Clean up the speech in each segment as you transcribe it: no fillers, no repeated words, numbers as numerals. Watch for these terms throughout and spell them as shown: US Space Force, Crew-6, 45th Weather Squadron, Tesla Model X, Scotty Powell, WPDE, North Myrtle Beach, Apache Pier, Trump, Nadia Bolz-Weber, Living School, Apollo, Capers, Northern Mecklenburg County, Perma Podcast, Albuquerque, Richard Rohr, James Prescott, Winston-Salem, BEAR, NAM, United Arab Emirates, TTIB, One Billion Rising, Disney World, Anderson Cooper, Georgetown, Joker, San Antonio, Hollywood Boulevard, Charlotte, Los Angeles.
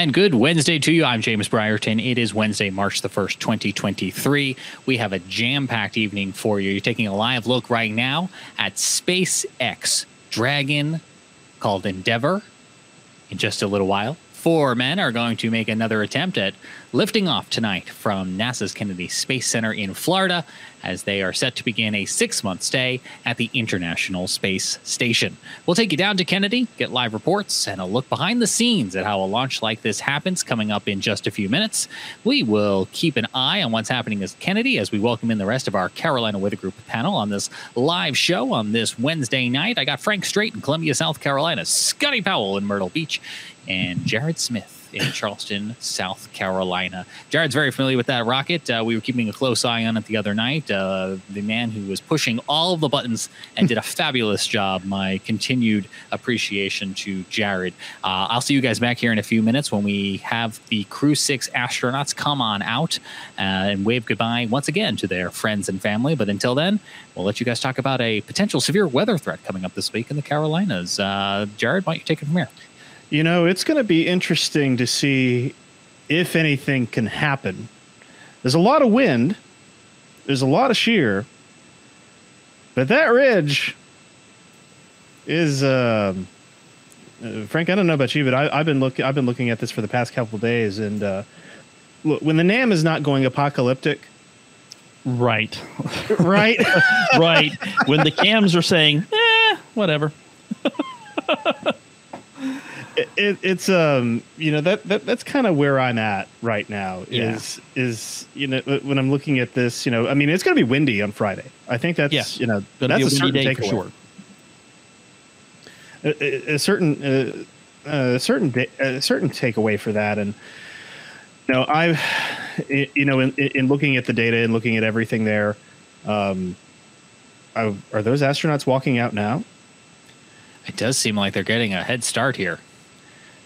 And good Wednesday to you. I'm James Brierton. It is Wednesday, March the 1st, 2023. We have a jam-packed evening for you. You're taking a live look right now at SpaceX Dragon called Endeavor. In just a little while, four men are going to make another attempt at lifting off tonight from NASA's Kennedy Space Center in Florida, as they are set to begin a 6-month stay at the International Space Station. We'll take you down to Kennedy, get live reports, and a look behind the scenes at how a launch like this happens coming up in just a few minutes. We will keep an eye on what's happening at Kennedy as we welcome in the rest of our Carolina Weather Group panel on this live show on this Wednesday night. I got Frank Strait in Columbia, South Carolina, Scotty Powell in Myrtle Beach, and Jared Smith in Charleston, South Carolina. Jared's very familiar with that rocket. We were keeping a close eye on it the other night. The man who was pushing all of the buttons and did a fabulous job. My continued appreciation to Jared. I'll see you guys back here in a few minutes when we have the Crew-6 astronauts come on out and wave goodbye once again to their friends and family. But until then, we'll let you guys talk about a potential severe weather threat coming up this week in the Carolinas. Jared, why don't you take it from here? You know, it's going to be interesting to see if anything can happen. There's a lot of wind. There's a lot of shear. But that ridge is, Frank, I don't know about you, but I've been looking at this for the past couple of days. And look, when the NAM is not going apocalyptic. Right. Right. Right. When the cams are saying, whatever. It's you know, that's kind of where I'm at right now is, yeah. Is, you know, when I'm looking at this, you know, I mean, it's going to be windy on Friday. I think that's, you know, that's a certain day for sure. A certain takeaway for that. And, you know, in looking at the data and looking at everything there, are those astronauts walking out now? It does seem like they're getting a head start here.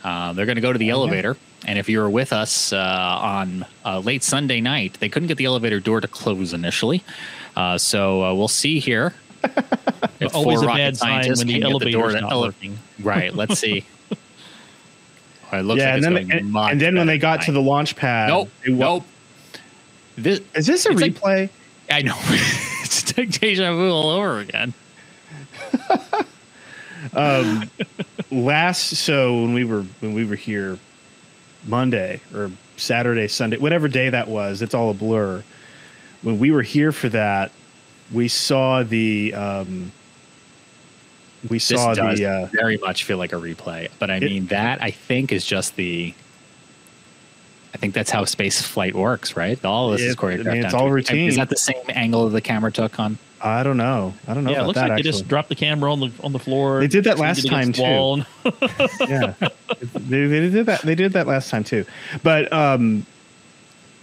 They're going to go to the elevator. And if you were with us on late Sunday night, they couldn't get the elevator door to close initially. So we'll see here. Always a bad sign when the elevator's not working. Right. Let's see. It looks like it's going and then when they got to the launch pad. Nope. Is this a replay? Like, I know. It's like deja vu all over again. So when we were here Monday or Saturday, Sunday, whatever day that was, it's all a blur. When we were here for that, we saw the, very much feel like a replay, but I think that's how space flight works, right? All of this is choreographed. It's all routine. Is that the same angle the camera took on? I don't know. Yeah, about it looks that, like actually. They just dropped the camera on the floor. They did that last time too. Yeah, they did that last time too. But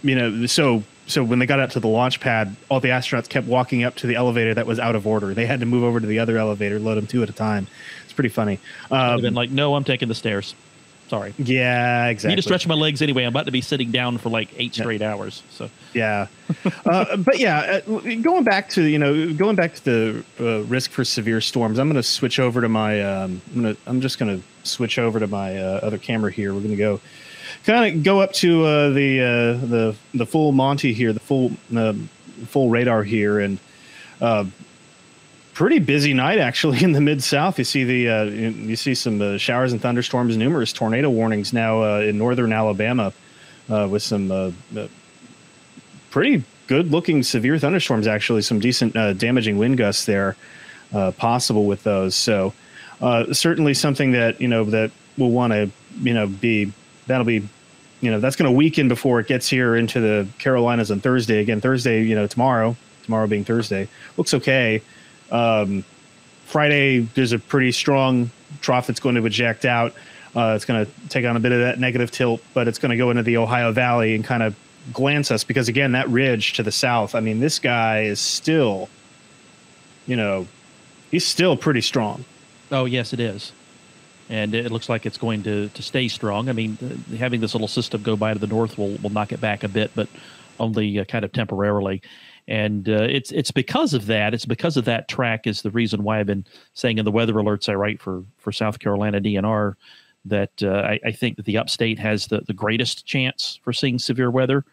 you know, so when they got out to the launch pad, all the astronauts kept walking up to the elevator that was out of order. They had to move over to the other elevator, load them two at a time. It's pretty funny. Been like, no, I'm taking the stairs. Sorry. Yeah, exactly. I need to stretch my legs anyway. I'm about to be sitting down for like 8 straight hours. So yeah, but yeah, going back to the risk for severe storms. I'm going to switch over to my. I'm just going to switch over to my other camera here. We're going to go up to the full Monty here, the full radar here, and. Pretty busy night actually in the Mid-South. You see some showers and thunderstorms, numerous tornado warnings now in northern Alabama, with some pretty good-looking severe thunderstorms. Actually, some decent damaging wind gusts there possible with those. So certainly something that that we'll want to that's going to weaken before it gets here into the Carolinas on Thursday. Again, Thursday, tomorrow being Thursday, looks okay. Friday, there's a pretty strong trough that's going to eject out. It's going to take on a bit of that negative tilt, but it's going to go into the Ohio Valley and kind of glance us because, again, that ridge to the south, I mean, this guy is still, he's still pretty strong. Oh, yes, it is. And it looks like it's going to stay strong. I mean, having this little system go by to the north will knock it back a bit, but only kind of temporarily. And it's because of that track is the reason why I've been saying in the weather alerts I write for South Carolina DNR that I think that the upstate has the greatest chance for seeing severe weather,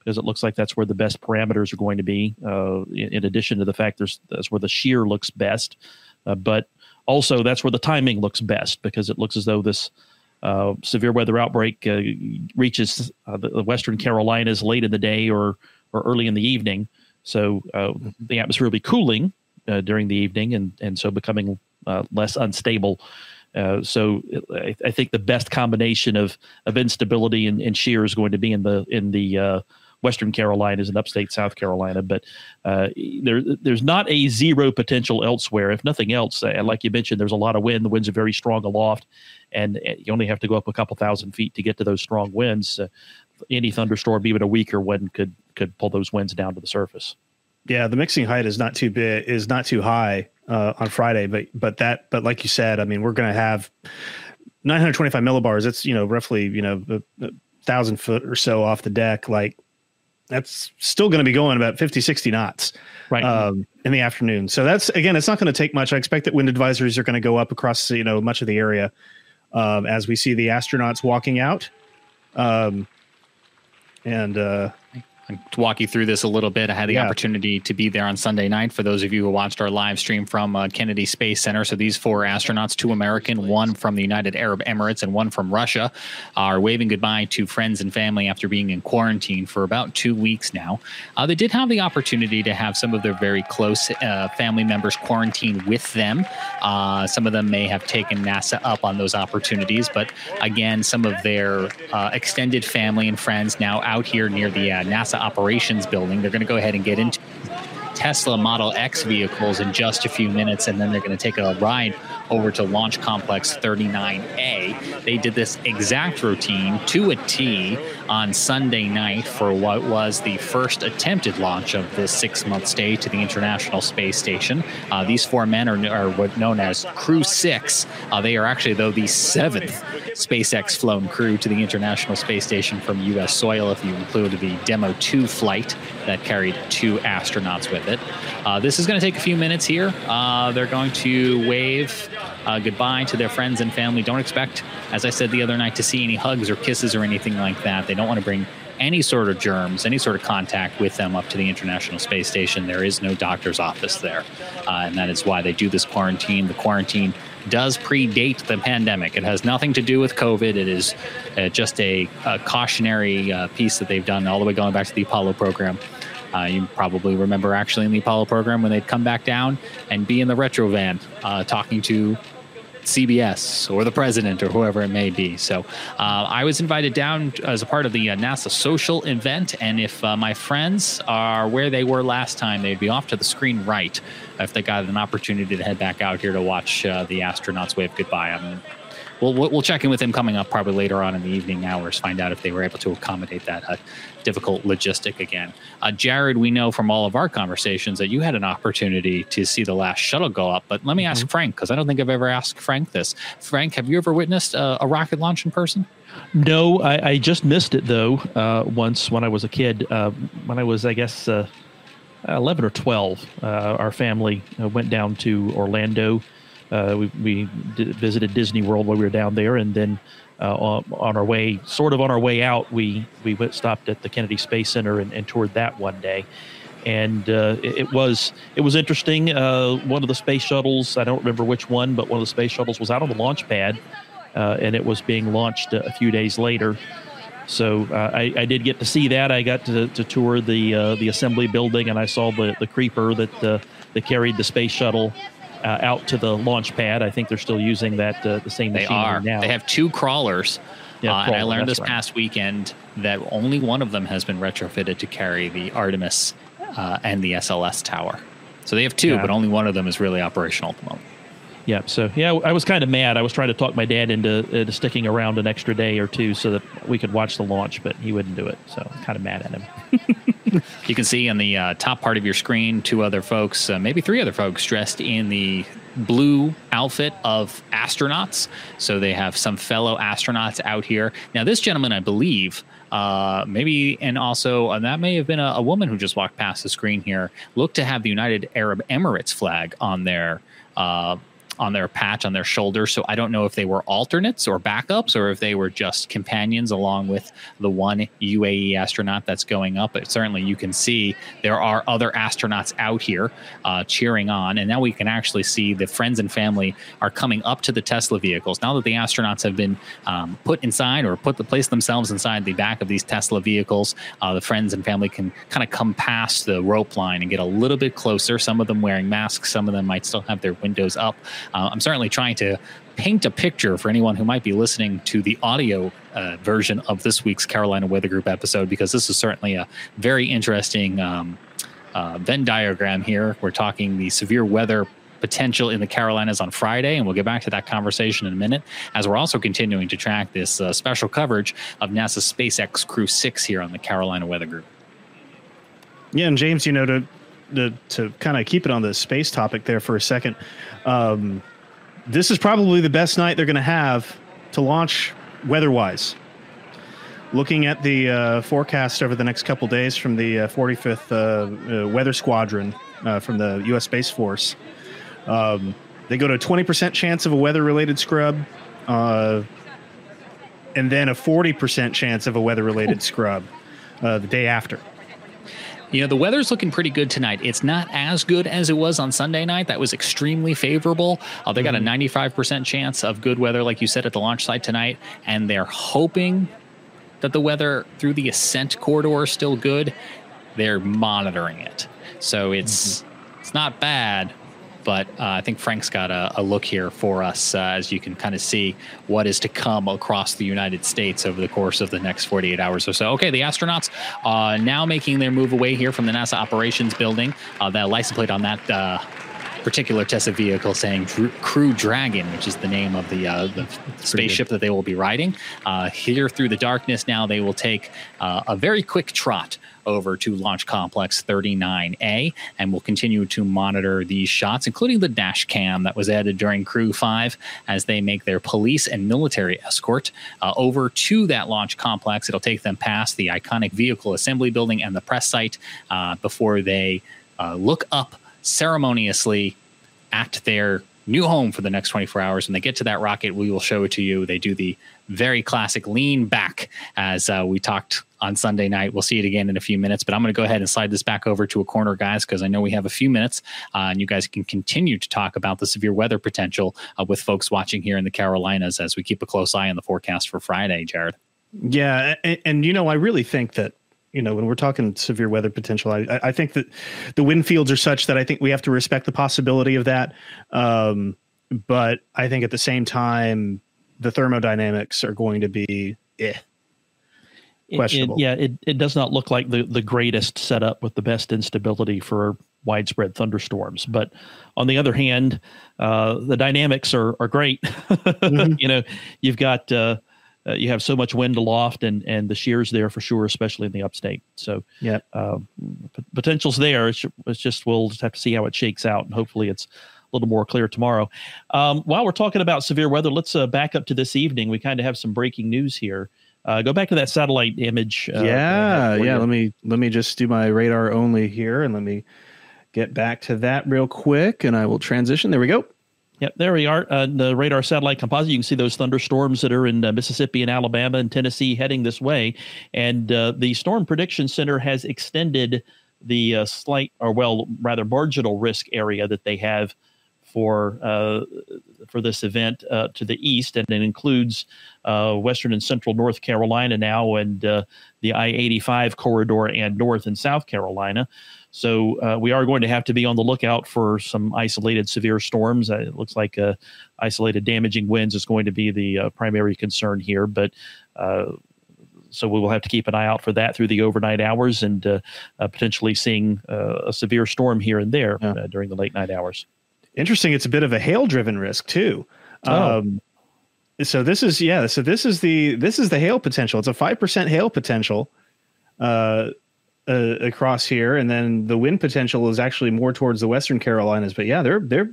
because it looks like that's where the best parameters are going to be, in addition to the fact that's where the shear looks best. But also that's where the timing looks best, because it looks as though this severe weather outbreak reaches the Western Carolinas late in the day or early in the evening. So the atmosphere will be cooling during the evening and so becoming less unstable. So I think the best combination of instability and shear is going to be in the Western Carolinas and upstate South Carolina. But there's not a zero potential elsewhere. If nothing else, like you mentioned, there's a lot of wind. The winds are very strong aloft, and you only have to go up a couple thousand feet to get to those strong winds. Any thunderstorm, even a weaker one, could pull those winds down to the surface. Yeah, the mixing height is not too high on Friday, but like you said, I mean, we're going to have 925 millibars. That's roughly 1,000 foot or so off the deck. Like, that's still going to be going about 50, 60 knots right in the afternoon. So that's, again, it's not going to take much. I expect that wind advisories are going to go up across much of the area as we see the astronauts walking out. To walk you through this a little bit, I had the opportunity to be there on Sunday night. For those of you who watched our live stream from Kennedy Space Center, so these four astronauts, two American, one from the United Arab Emirates, and one from Russia, are waving goodbye to friends and family after being in quarantine for about 2 weeks now. They did have the opportunity to have some of their very close family members quarantine with them. Some of them may have taken NASA up on those opportunities, but again, some of their extended family and friends now out here near the NASA operations building. They're going to go ahead and get into Tesla Model X vehicles in just a few minutes, and then they're going to take a ride over to Launch Complex 39A. They did this exact routine to a T on Sunday night for what was the first attempted launch of this six-month stay to the International Space Station. These four men are what known as Crew-6. They are actually, though, the seventh SpaceX-flown crew to the International Space Station from U.S. soil, if you include the Demo 2 flight that carried two astronauts with it. This is going to take a few minutes here. They're going to wave goodbye to their friends and family. Don't expect, as I said the other night, to see any hugs or kisses or anything like that. They don't want to bring any sort of germs, any sort of contact with them up to the International Space Station. There is no doctor's office there, and that is why they do this quarantine. The quarantine does predate the pandemic. It has nothing to do with COVID. It is just a cautionary piece that they've done all the way going back to the Apollo program. You probably remember, actually, in the Apollo program when they'd come back down and be in the retro van talking to CBS or the president or whoever it may be. So I was invited down as a part of the NASA social event, and if my friends are where they were last time, they'd be off to the screen right if they got an opportunity to head back out here to watch the astronauts wave goodbye. I mean, we'll check in with them coming up probably later on in the evening hours, find out if they were able to accommodate that difficult logistic again. Jared, we know from all of our conversations that you had an opportunity to see the last shuttle go up, but let me ask Frank, because I don't think I've ever asked Frank this. Frank, have you ever witnessed a rocket launch in person? No, I just missed it, though, once when I was a kid. When I was, I guess, 11 or 12, our family went down to Orlando. We visited Disney World while we were down there, and then on our way out, we stopped at the Kennedy Space Center and toured that one day, and it was interesting. One of the space shuttles, I don't remember which one, but one of the space shuttles was out on the launch pad, and it was being launched a few days later. So I did get to see that. I got to tour the assembly building, and I saw the Creeper that carried the space shuttle out to the launch pad. I think they're still using that the same machine now. They have two crawlers. And I learned this past weekend that only one of them has been retrofitted to carry the Artemis and the SLS tower. So they have two, but only one of them is really operational at the moment. Yeah. So I was kind of mad. I was trying to talk my dad into sticking around an extra day or two so that we could watch the launch, but he wouldn't do it. So I'm kind of mad at him. You can see on the top part of your screen two other folks, maybe three other folks, dressed in the blue outfit of astronauts. So they have some fellow astronauts out here. Now, this gentleman, I believe, that may have been a woman who just walked past the screen here, looked to have the United Arab Emirates flag on their on their patch, on their shoulder. So I don't know if they were alternates or backups or if they were just companions along with the one UAE astronaut that's going up. But certainly you can see there are other astronauts out here cheering on. And now we can actually see the friends and family are coming up to the Tesla vehicles. Now that the astronauts have been put inside or placed themselves inside the back of these Tesla vehicles, the friends and family can kind of come past the rope line and get a little bit closer. Some of them wearing masks, some of them might still have their windows up. I'm certainly trying to paint a picture for anyone who might be listening to the audio version of this week's Carolina Weather Group episode, because this is certainly a very interesting Venn diagram here. We're talking the severe weather potential in the Carolinas on Friday, and we'll get back to that conversation in a minute, as we're also continuing to track this special coverage of NASA's SpaceX Crew-6 here on the Carolina Weather Group. Yeah, and James, you know, to kind of keep it on the space topic there for a second, this is probably the best night they're going to have to launch weather-wise. Looking at the forecast over the next couple days from the 45th Weather Squadron from the US Space Force, they go to a 20% chance of a weather-related scrub, and then a 40% chance of a weather-related scrub the day after. You know, the weather's looking pretty good tonight. It's not as good as it was on Sunday night. That was extremely favorable. They got a 95% chance of good weather, like you said, at the launch site tonight, and they're hoping that the weather through the ascent corridor is still good. They're monitoring it. So it's not bad. But I think Frank's got a look here for us as you can kind of see what is to come across the United States over the course of the next 48 hours or so. Okay, the astronauts are now making their move away here from the NASA operations building. That license plate on that particular Tesla vehicle saying Crew Dragon, which is the name of the spaceship that they will be riding. Here through the darkness now, they will take a very quick trot over to Launch Complex 39A, and we'll continue to monitor these shots, including the dash cam that was added during Crew-5 as they make their police and military escort over to that launch complex. It'll take them past the iconic vehicle assembly building and the press site before they look up ceremoniously at their new home for the next 24 hours. When they get to that rocket, we will show it to you. They do the very classic lean back as we talked on Sunday night. We'll see it again in a few minutes, but I'm going to go ahead and slide this back over to a corner, guys, because I know we have a few minutes and you guys can continue to talk about the severe weather potential with folks watching here in the Carolinas as we keep a close eye on the forecast for Friday, Jared. Yeah. And you know, I really think that, you know, when we're talking severe weather potential, I think that the wind fields are such that I think we have to respect the possibility of that. But I think at the same time, the thermodynamics are going to be questionable. It does not look like the greatest setup with the best instability for widespread thunderstorms. But on the other hand, the dynamics are great. You know, you've got... you have so much wind aloft and the shears there for sure, especially in the upstate. So yeah, potential's there. It's just we'll just have to see how it shakes out, and hopefully it's a little more clear tomorrow. While we're talking about severe weather, let's back up to this evening. We kind of have some breaking news here. Go back to that satellite image. Let me just do my radar only here, and let me get back to that real quick, and I will transition. There we go. Yep, there we are. The radar satellite composite. You can see those thunderstorms that are in Mississippi and Alabama and Tennessee heading this way. And the Storm Prediction Center has extended the rather marginal risk area that they have for this event to the east. And it includes western and central North Carolina now, and the I-85 corridor and North and South Carolina. So we are going to have to be on the lookout for some isolated severe storms. It looks like isolated damaging winds is going to be the primary concern here. But so we will have to keep an eye out for that through the overnight hours, and potentially seeing a severe storm here and there during the late night hours. Interesting. It's a bit of a hail-driven risk too. So this is the hail potential. It's a 5% hail potential. Across here, and then the wind potential is actually more towards the Western Carolinas. But yeah, they're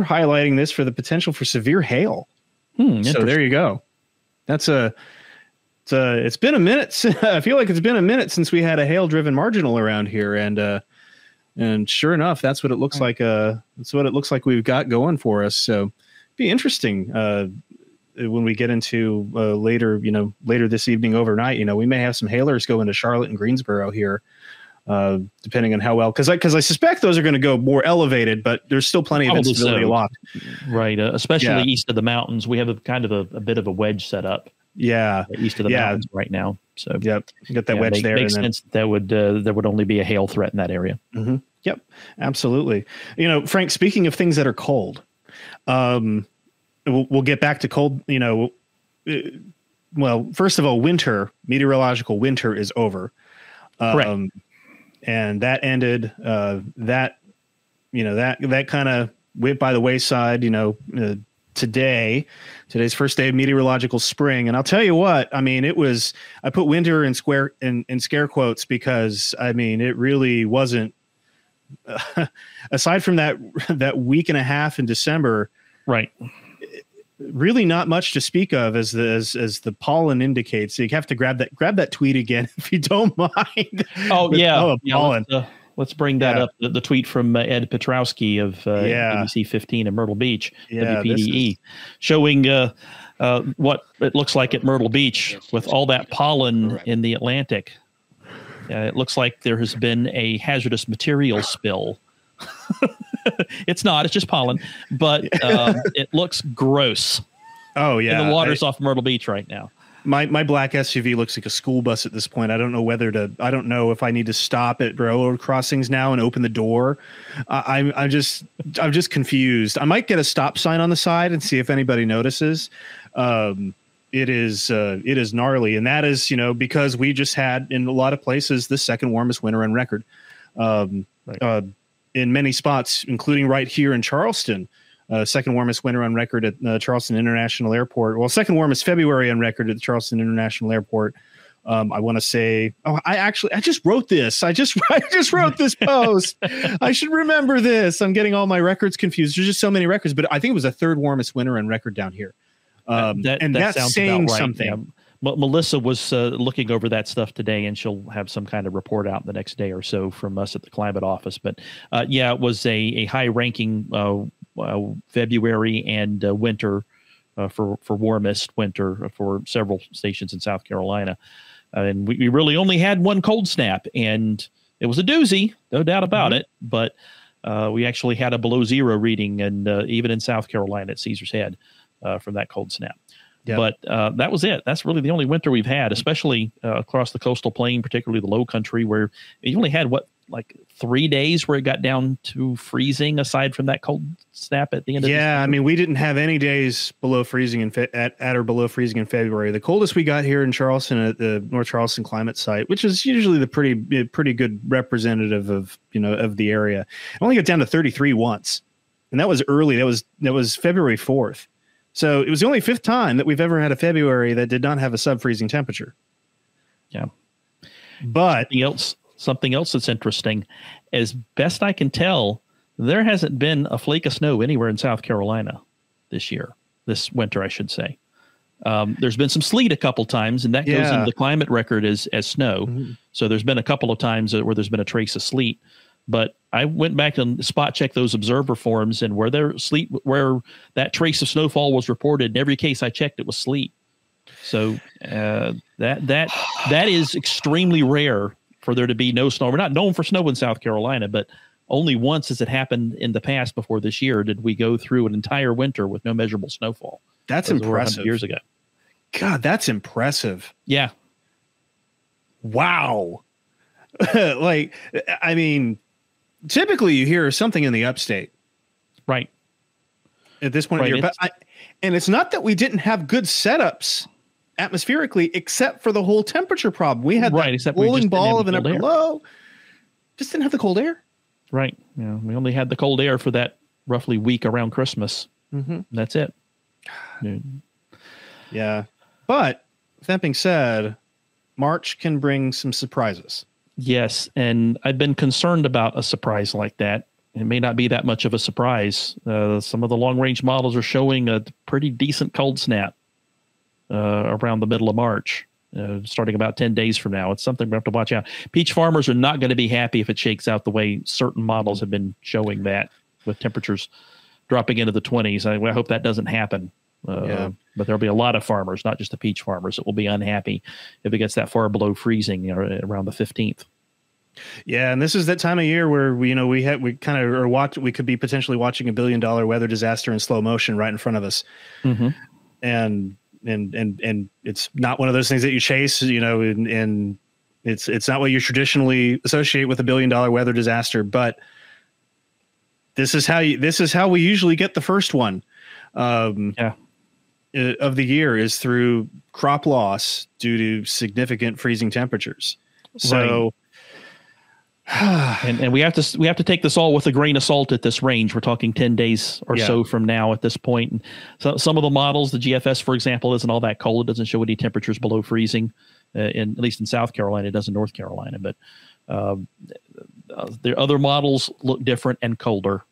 highlighting this for the potential for severe hail. So there you go. That's it's been a minute. I feel like it's been a minute since we had a hail-driven marginal around here, and And sure enough, that's what it looks like. That's what it looks like we've got going for us. So be interesting when we get into later, you know, later this evening, overnight, you know, we may have some hailers go into Charlotte and Greensboro here, depending on how well, because I suspect those are going to go more elevated, but there's still plenty of instability locked. Right. Especially east of the mountains. We have a bit of a wedge set up. Yeah. East of the mountains right now. So you got that wedge there. Makes sense. There would only be a hail threat in that area. Mm-hmm. Yep, absolutely. You know, Frank, speaking of things that are cold, we'll get back to cold, you know, well, first of all, winter, meteorological winter is over. Correct. And that ended, that kind of went by the wayside, you know, today's first day of meteorological spring. And I'll tell you what, I mean, I put winter in scare quotes because I mean, it really wasn't, aside from that week and a half in December, right. Really not much to speak of as the pollen indicates. So you have to grab that tweet again, if you don't mind. Oh yeah. Pollen. Let's bring that up. The tweet from Ed Piotrowski of ABC 15 in Myrtle Beach, WPDE, showing what it looks like at Myrtle Beach with all that pollen in the Atlantic. It looks like there has been a hazardous material spill. It's not. It's just pollen. But it looks gross. Oh, yeah. And the water's off Myrtle Beach right now. My black SUV looks like a school bus at this point. I don't know if I need to stop at railroad crossings now and open the door. I'm just confused. I might get a stop sign on the side and see if anybody notices. It is gnarly. And that is, you know, because we just had in a lot of places the second warmest winter on record. In many spots, including right here in Charleston. Second warmest winter on record at Charleston International Airport. Well, second warmest February on record at the Charleston International Airport. I want to say, I just wrote this. I just wrote this post. I should remember this. I'm getting all my records confused. There's just so many records, but I think it was the third warmest winter on record down here. That's saying something. Yeah. Melissa was looking over that stuff today, and she'll have some kind of report out the next day or so from us at the climate office. But it was a high ranking February and winter for warmest winter for several stations in South Carolina. And we really only had one cold snap, and it was a doozy, no doubt about it. But we actually had a below zero reading, and even in South Carolina at Caesar's Head from that cold snap. Yep. But that was it. That's really the only winter we've had, especially across the coastal plain, particularly the low country, where you only had, like 3 days where it got down to freezing aside from that cold snap at the end of December. Yeah, I mean, we didn't have any days below freezing at or below freezing in February. The coldest we got here in Charleston at the North Charleston Climate Site, which is usually the pretty good representative of, you know, of the area. I only got down to 33 once, and that was early. That was February 4th. So it was the only fifth time that we've ever had a February that did not have a sub-freezing temperature. Yeah. But something else that's interesting, as best I can tell, there hasn't been a flake of snow anywhere in South Carolina this winter, I should say. There's been some sleet a couple times, and that goes into the climate record as snow. Mm-hmm. So there's been a couple of times where there's been a trace of sleet. But I went back and spot checked those observer forms, and where that trace of snowfall was reported, in every case I checked, it was sleet. So that is extremely rare for there to be no snow. We're not known for snow in South Carolina, but only once has it happened in the past before this year did we go through an entire winter with no measurable snowfall. That's impressive. 100 years ago. God, that's impressive. Yeah. Wow. Like, I mean, typically you hear something in the upstate. Right. At this point of the year. But it's not that we didn't have good setups atmospherically, except for the whole temperature problem. We had that rolling ball of an upper low. Just didn't have the cold air. Right. Yeah. We only had the cold air for that roughly week around Christmas. Mm-hmm. That's it. Dude. Yeah. But that being said, March can bring some surprises. Yes, and I've been concerned about a surprise like that. It may not be that much of a surprise. Some of the long-range models are showing a pretty decent cold snap around the middle of March. starting about 10 days from now. It's something we have to watch out. Peach farmers are not going to be happy if it shakes out the way certain models have been showing that, with temperatures dropping into the 20s. I hope that doesn't happen. But there'll be a lot of farmers, not just the peach farmers, that will be unhappy if it gets that far below freezing, around the 15th. Yeah, and this is that time of year where we could be potentially watching $1 billion weather disaster in slow motion right in front of us. Mm-hmm. And it's not one of those things that you chase, and it's not what you traditionally associate with $1 billion weather disaster, but this is how we usually get the first one of the year, is through crop loss due to significant freezing temperatures. So right. And we have to take this all with a grain of salt at this range. We're talking 10 days or so from now at this point. And so, some of the models, the GFS, for example, isn't all that cold. It doesn't show any temperatures below freezing, at least in South Carolina. It does in North Carolina. But the other models look different and colder,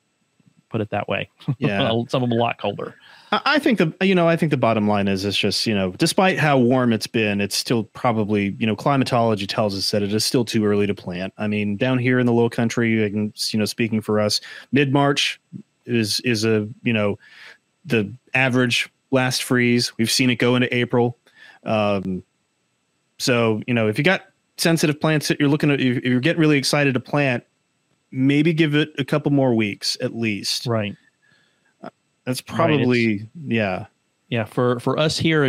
put it that way. Yeah. Some of them a lot colder. I think the bottom line is it's just, despite how warm it's been, it's still probably, climatology tells us that it is still too early to plant. I mean, down here in the low country, speaking for us, mid-March is the average last freeze. We've seen it go into April. So if you got sensitive plants that you're looking at, if you're getting really excited to plant, maybe give it a couple more weeks at least. Right. That's probably, right, yeah. For us here,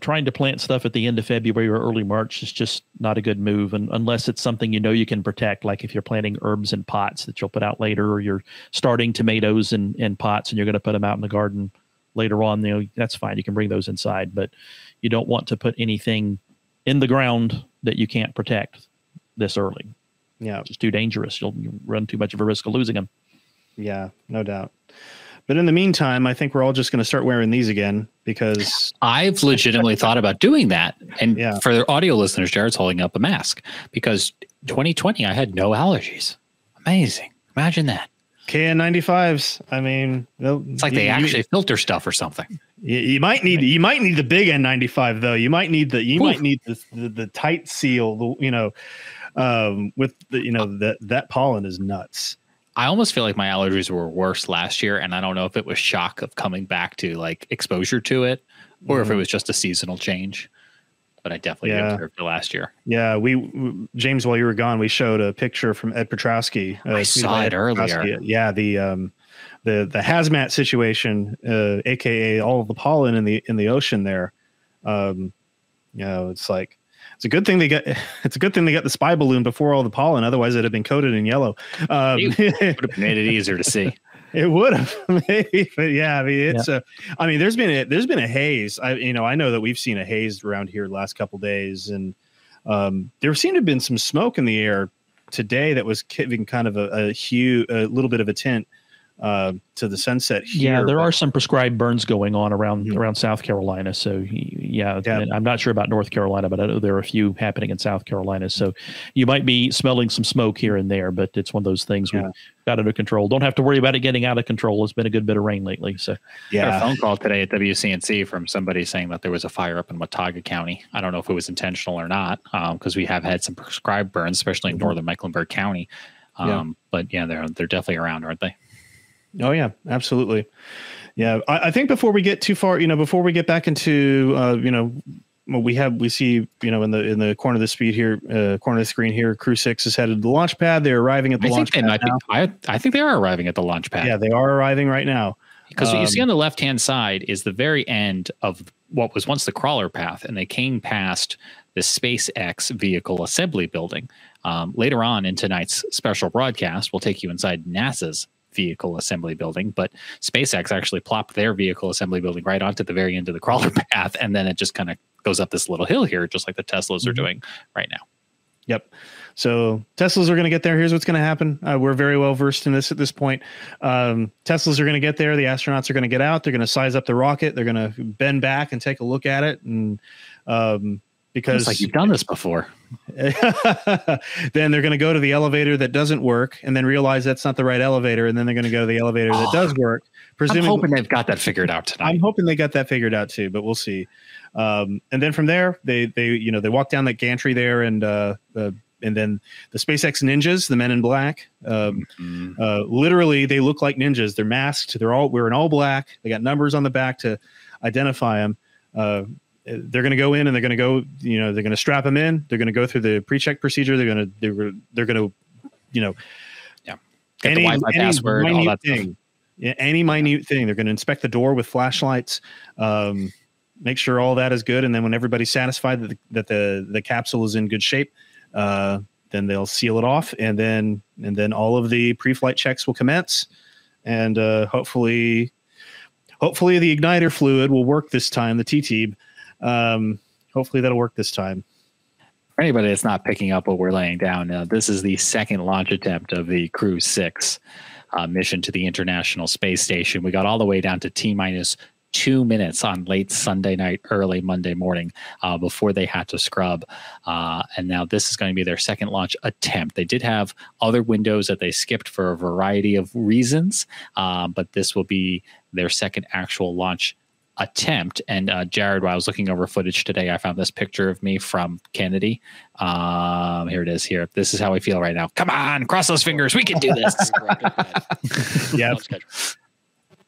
trying to plant stuff at the end of February or early March is just not a good move, and unless it's something you can protect, like if you're planting herbs in pots that you'll put out later, or you're starting tomatoes in pots and you're going to put them out in the garden later on, that's fine. You can bring those inside, but you don't want to put anything in the ground that you can't protect this early. Yeah. It's just too dangerous. You'll run too much of a risk of losing them. Yeah, no doubt. But in the meantime, I think we're all just going to start wearing these again, because I've legitimately thought about doing that. And for the audio listeners, Jared's holding up a mask, because 2020, I had no allergies. Amazing. Imagine that. KN95s. I mean, it's like they actually filter stuff or something. You might need the big N95 though. You might need the tight seal, that pollen is nuts. I almost feel like my allergies were worse last year, and I don't know if it was shock of coming back to exposure to it, or if it was just a seasonal change. But I definitely observed it last year. Yeah, James, while you were gone, we showed a picture from Ed Piotrowski. I saw it earlier. Yeah, the hazmat situation, aka all of the pollen in the ocean there. It's a good thing they got the spy balloon before all the pollen. Otherwise, it'd have been coated in yellow. It would have made it easier to see. It would have, maybe. But there's been a haze. I know that we've seen a haze around here the last couple of days, and there seemed to have been some smoke in the air today that was giving kind of a hue, a little bit of a tint to the sunset here. Yeah, there are some prescribed burns going on around South Carolina. So and I'm not sure about North Carolina, but I know there are a few happening in South Carolina. So you might be smelling some smoke here and there, but it's one of those things we've got under control. Don't have to worry about it getting out of control. It's been a good bit of rain lately. So I got a phone call today at WCNC from somebody saying that there was a fire up in Watauga County. I don't know if it was intentional or not, because we have had some prescribed burns, especially in northern Mecklenburg County. But they're definitely around, aren't they? Oh yeah, absolutely. Yeah, I think before we get too far, before we get back into, we see, in the corner of the speed here, corner of the screen here, Crew-6 is headed to the launch pad. They're arriving at the launch pad now. I think they are arriving at the launch pad. Yeah, they are arriving right now. Because what you see on the left-hand side is the very end of what was once the crawler path, and they came past the SpaceX vehicle assembly building. Later on in tonight's special broadcast, we'll take you inside NASA's vehicle assembly building, but SpaceX actually plopped their vehicle assembly building right onto the very end of the crawler path, and then it just kind of goes up this little hill here, just like the Teslas are doing right now. Yep. So Teslas are going to get there. Here's what's going to happen. We're very well versed in this at this point. Teslas are going to get there. The astronauts are going to get out. They're going to size up the rocket. They're going to bend back and take a look at it. And because it's like you've done this before. Then they're going to go to the elevator that doesn't work and then realize that's not the right elevator. And then they're going to go to the elevator that does work. Presumably, I'm hoping they've got that figured out tonight. I'm hoping they got that figured out too, but we'll see. And then from there, they walk down that gantry there and then the SpaceX ninjas, the men in black, literally they look like ninjas. They're masked. We're in all black. They got numbers on the back to identify them. They're going to go in and they're going to go, they're going to strap them in. They're going to go through the pre-check procedure. They're going to get the Wi-Fi password, all that thing. Yeah, any minute thing. They're going to inspect the door with flashlights. Make sure all that is good. And then when everybody's satisfied that the capsule is in good shape, then they'll seal it off, and then all of the pre-flight checks will commence, and hopefully the igniter fluid will work this time, the TTIB. Hopefully that'll work this time. For anybody that's not picking up what we're laying down, this is the second launch attempt of the Crew-6 mission to the International Space Station. We got all the way down to T-minus 2 minutes on late Sunday night, early Monday morning before they had to scrub. And now this is going to be their second launch attempt. They did have other windows that they skipped for a variety of reasons, but this will be their second actual launch attempt. And Jared, while I was looking over footage today, I found this picture of me from Kennedy. Here it is here. This is how I feel right now. Come on, cross those fingers. We can do this. Yeah.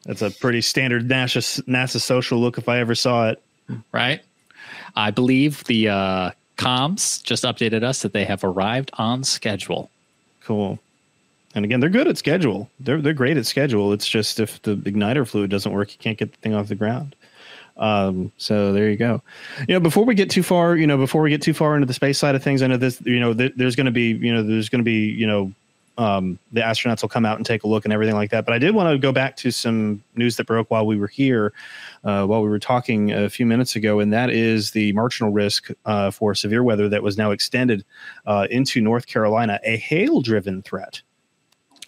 That's a pretty standard NASA social look if I ever saw it. Right. I believe the comms just updated us that they have arrived on schedule. Cool. And again, they're good at schedule. They're great at schedule. It's just if the igniter fluid doesn't work, you can't get the thing off the ground. So there you go. Before we get too far into the space side of things, I know this, the astronauts will come out and take a look and everything like that. But I did want to go back to some news that broke while we were here, while we were talking a few minutes ago, and that is the marginal risk for severe weather that was now extended into North Carolina, a hail-driven threat.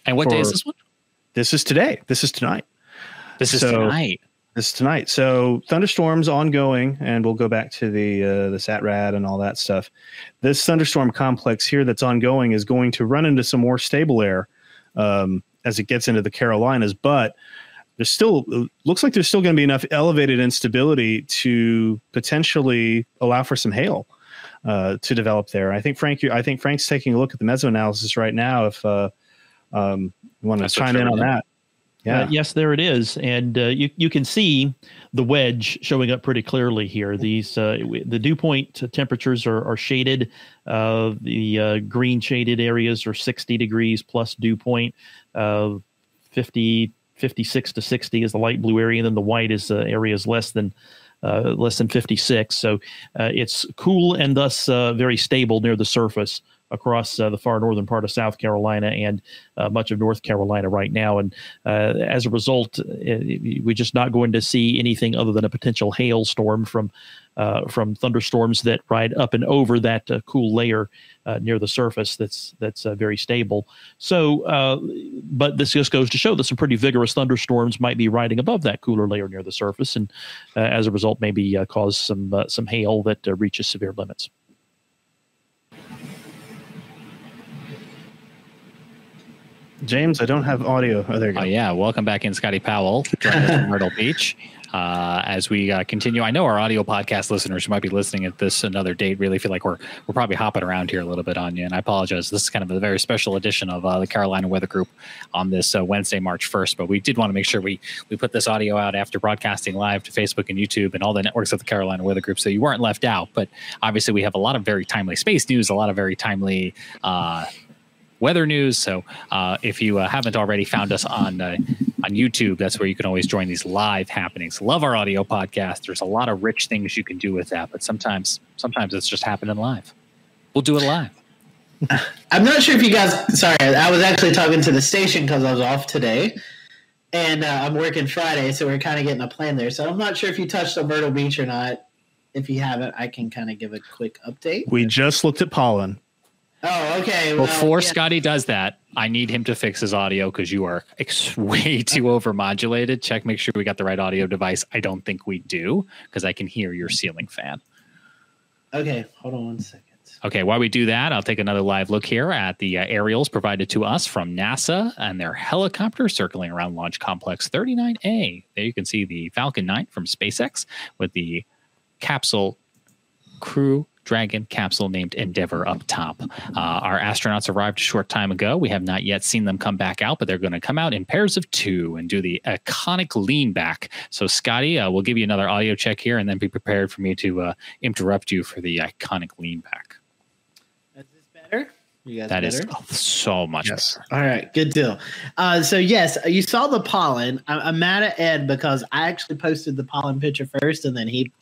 And what day is this one? This is today. This is tonight. This is tonight. So thunderstorms ongoing, and we'll go back to the SAT-RAD and all that stuff. This thunderstorm complex here that's ongoing is going to run into some more stable air as it gets into the Carolinas, but there's still going to be enough elevated instability to potentially allow for some hail to develop there. I think Frank's taking a look at the mesoanalysis right now. If you want to chime in on that. Yeah. Yes, there it is. And you can see the wedge showing up pretty clearly here. These the dew point temperatures are shaded. The green shaded areas are 60 degrees plus dew point. 56 to 60 is the light blue area. And then the white is areas less than 56. So it's cool and thus very stable near the surface across the far northern part of South Carolina and much of North Carolina right now. And as a result, we're just not going to see anything other than a potential hail storm from thunderstorms that ride up and over that cool layer near the surface that's very stable. So, but this just goes to show that some pretty vigorous thunderstorms might be riding above that cooler layer near the surface and as a result maybe cause some hail that reaches severe limits. James, I don't have audio. Oh, there you go. Oh, yeah. Welcome back in, Scotty Powell, from Myrtle Beach. As we continue, I know our audio podcast listeners who might be listening at this another date really feel like we're probably hopping around here a little bit on you, and I apologize. This is kind of a very special edition of the Carolina Weather Group on this Wednesday, March 1st, but we did want to make sure we put this audio out after broadcasting live to Facebook and YouTube and all the networks of the Carolina Weather Group, so you weren't left out. But obviously we have a lot of very timely space news, a lot of very timely weather news. So if you haven't already found us on YouTube, that's where you can always join these live happenings. Love our audio podcast. There's a lot of rich things you can do with that, but sometimes it's just happening live. We'll do it live. I'm not sure if you guys, sorry, I was actually talking to the station because I was off today and I'm working Friday. So we're kind of getting a plan there. So I'm not sure if you touched on Myrtle Beach or not. If you haven't, I can kind of give a quick update. We just looked at pollen. Oh, okay. Well, before Scotty does that, I need him to fix his audio because you are way too overmodulated. Make sure we got the right audio device. I don't think we do because I can hear your ceiling fan. Okay, hold on one second. Okay, while we do that, I'll take another live look here at the aerials provided to us from NASA and their helicopter circling around Launch Complex 39A. There you can see the Falcon 9 from SpaceX with the capsule crew. Dragon capsule named Endeavor up top. Our astronauts arrived a short time ago. We have not yet seen them come back out, but they're going to come out in pairs of two and do the iconic lean back. So Scotty, we'll give you another audio check here and then be prepared for me to interrupt you for the iconic lean back. Is this better? You guys is so much better. All right, good deal. So yes, you saw the pollen. I'm mad at Ed because I actually posted the pollen picture first and then he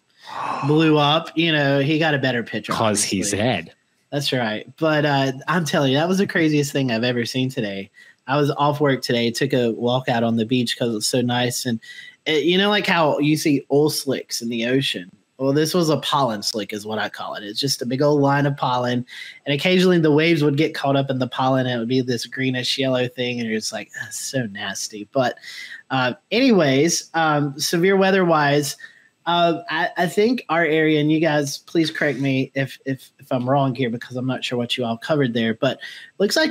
blew up, you know, he got a better picture. Because he's Ed. That's right. But I'm telling you, that was the craziest thing I've ever seen today. I was off work today, took a walk out on the beach because it's so nice. And it, you know, like how you see oil slicks in the ocean. Well, this was a pollen slick is what I call it. It's just a big old line of pollen. And occasionally the waves would get caught up in the pollen and it would be this greenish yellow thing. And you're just like, that's so nasty. But anyways, severe weather wise, I think our area, and you guys, please correct me if I'm wrong here because I'm not sure what you all covered there, but looks like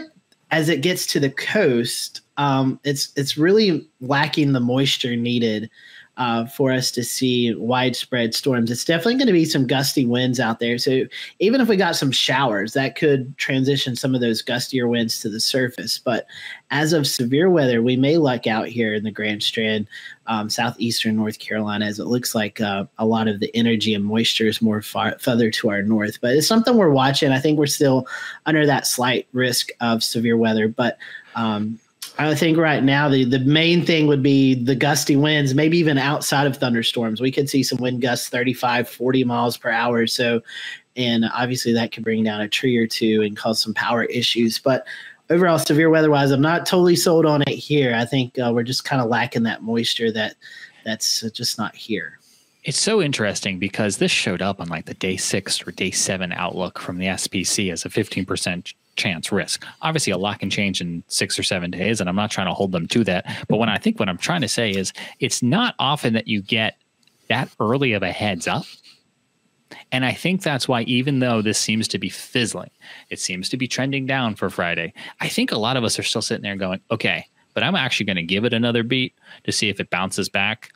as it gets to the coast, it's really lacking the moisture needed for us to see widespread storms. It's definitely going to be some gusty winds out there. So even if we got some showers, that could transition some of those gustier winds to the surface. But as of severe weather, we may luck out here in the Grand Strand, southeastern North Carolina, as it looks like a lot of the energy and moisture is more further to our north. But it's something we're watching. I think we're still under that slight risk of severe weather. But I think right now the main thing would be the gusty winds, maybe even outside of thunderstorms. We could see some wind gusts 35, 40 miles per hour. So, and obviously that could bring down a tree or two and cause some power issues. But overall, severe weather-wise, I'm not totally sold on it here. I think we're just kind of lacking that moisture that's just not here. It's so interesting because this showed up on like the day 6 or day 7 outlook from the SPC as a 15% chance risk. Obviously, a lot can change in 6 or 7 days, and I'm not trying to hold them to that. But what I'm trying to say is it's not often that you get that early of a heads up. And I think that's why, even though this seems to be fizzling, it seems to be trending down for Friday, I think a lot of us are still sitting there going, okay, but I'm actually going to give it another beat to see if it bounces back.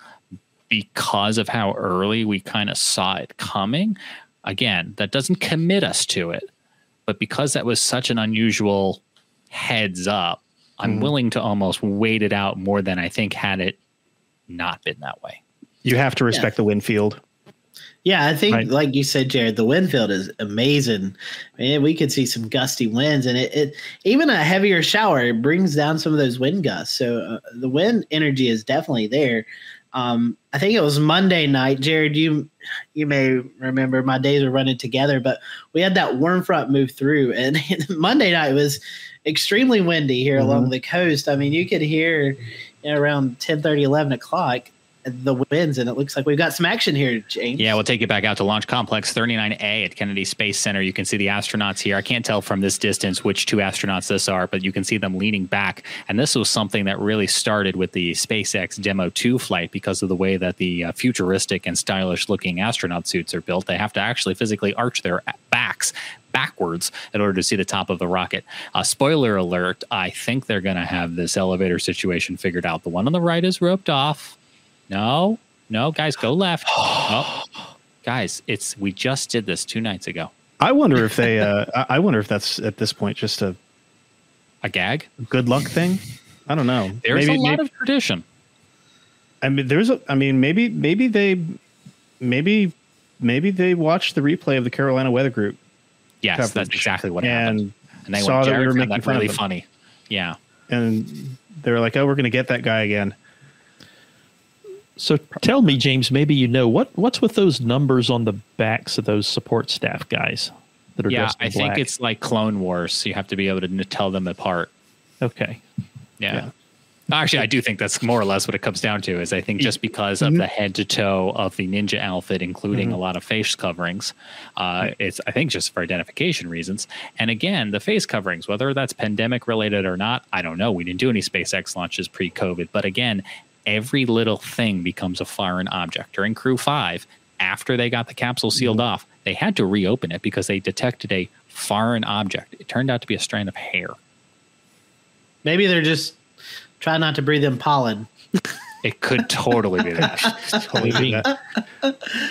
Because of how early we kind of saw it coming. Again, that doesn't commit us to it, but because that was such an unusual heads up, I'm willing to almost wait it out more than I think had it not been that way. You have to respect the wind field. Yeah, I think, like you said, Jared, the wind field is amazing. I mean, we could see some gusty winds, and it even a heavier shower, it brings down some of those wind gusts. So the wind energy is definitely there. I think it was Monday night, Jared, you may remember, my days were running together, but we had that warm front move through, and Monday night was extremely windy here along the coast. I mean, you could hear around 10:30, 11 o'clock the winds, and it looks like we've got some action here, James. Yeah, we'll take you back out to Launch Complex 39A at Kennedy Space Center. You can see the astronauts here. I can't tell from this distance which two astronauts this are, but you can see them leaning back. And this was something that really started with the SpaceX Demo 2 flight because of the way that the futuristic and stylish-looking astronaut suits are built. They have to actually physically arch their backs backwards in order to see the top of the rocket. Spoiler alert, I think they're going to have this elevator situation figured out. The one on the right is roped off. No, guys, go left. Oh, guys, we just did this 2 nights ago. I wonder if they. I wonder if that's at this point just a gag, good luck thing. I don't know. There's a lot of tradition. I mean, maybe they watched the replay of the Carolina Weather Group. Yes, coverage. That's exactly what happened. And they saw that we were making fun of them. Funny. Yeah, and they were like, "Oh, we're going to get that guy again." So tell me, James, maybe you know, what's with those numbers on the backs of those support staff guys that are dressed in black? I think it's like Clone Wars. So you have to be able to tell them apart. Okay. Yeah. Actually, I do think that's more or less what it comes down to is I think just because of the head to toe of the ninja outfit, including a lot of face coverings, it's, I think, just for identification reasons. And again, the face coverings, whether that's pandemic related or not, I don't know. We didn't do any SpaceX launches pre-COVID, but again, every little thing becomes a foreign object. During Crew-5, after they got the capsule sealed off, They had to reopen it because they detected a foreign object. It turned out to be a strand of hair. Maybe they're just trying not to breathe in pollen. It could totally be that. Totally be that.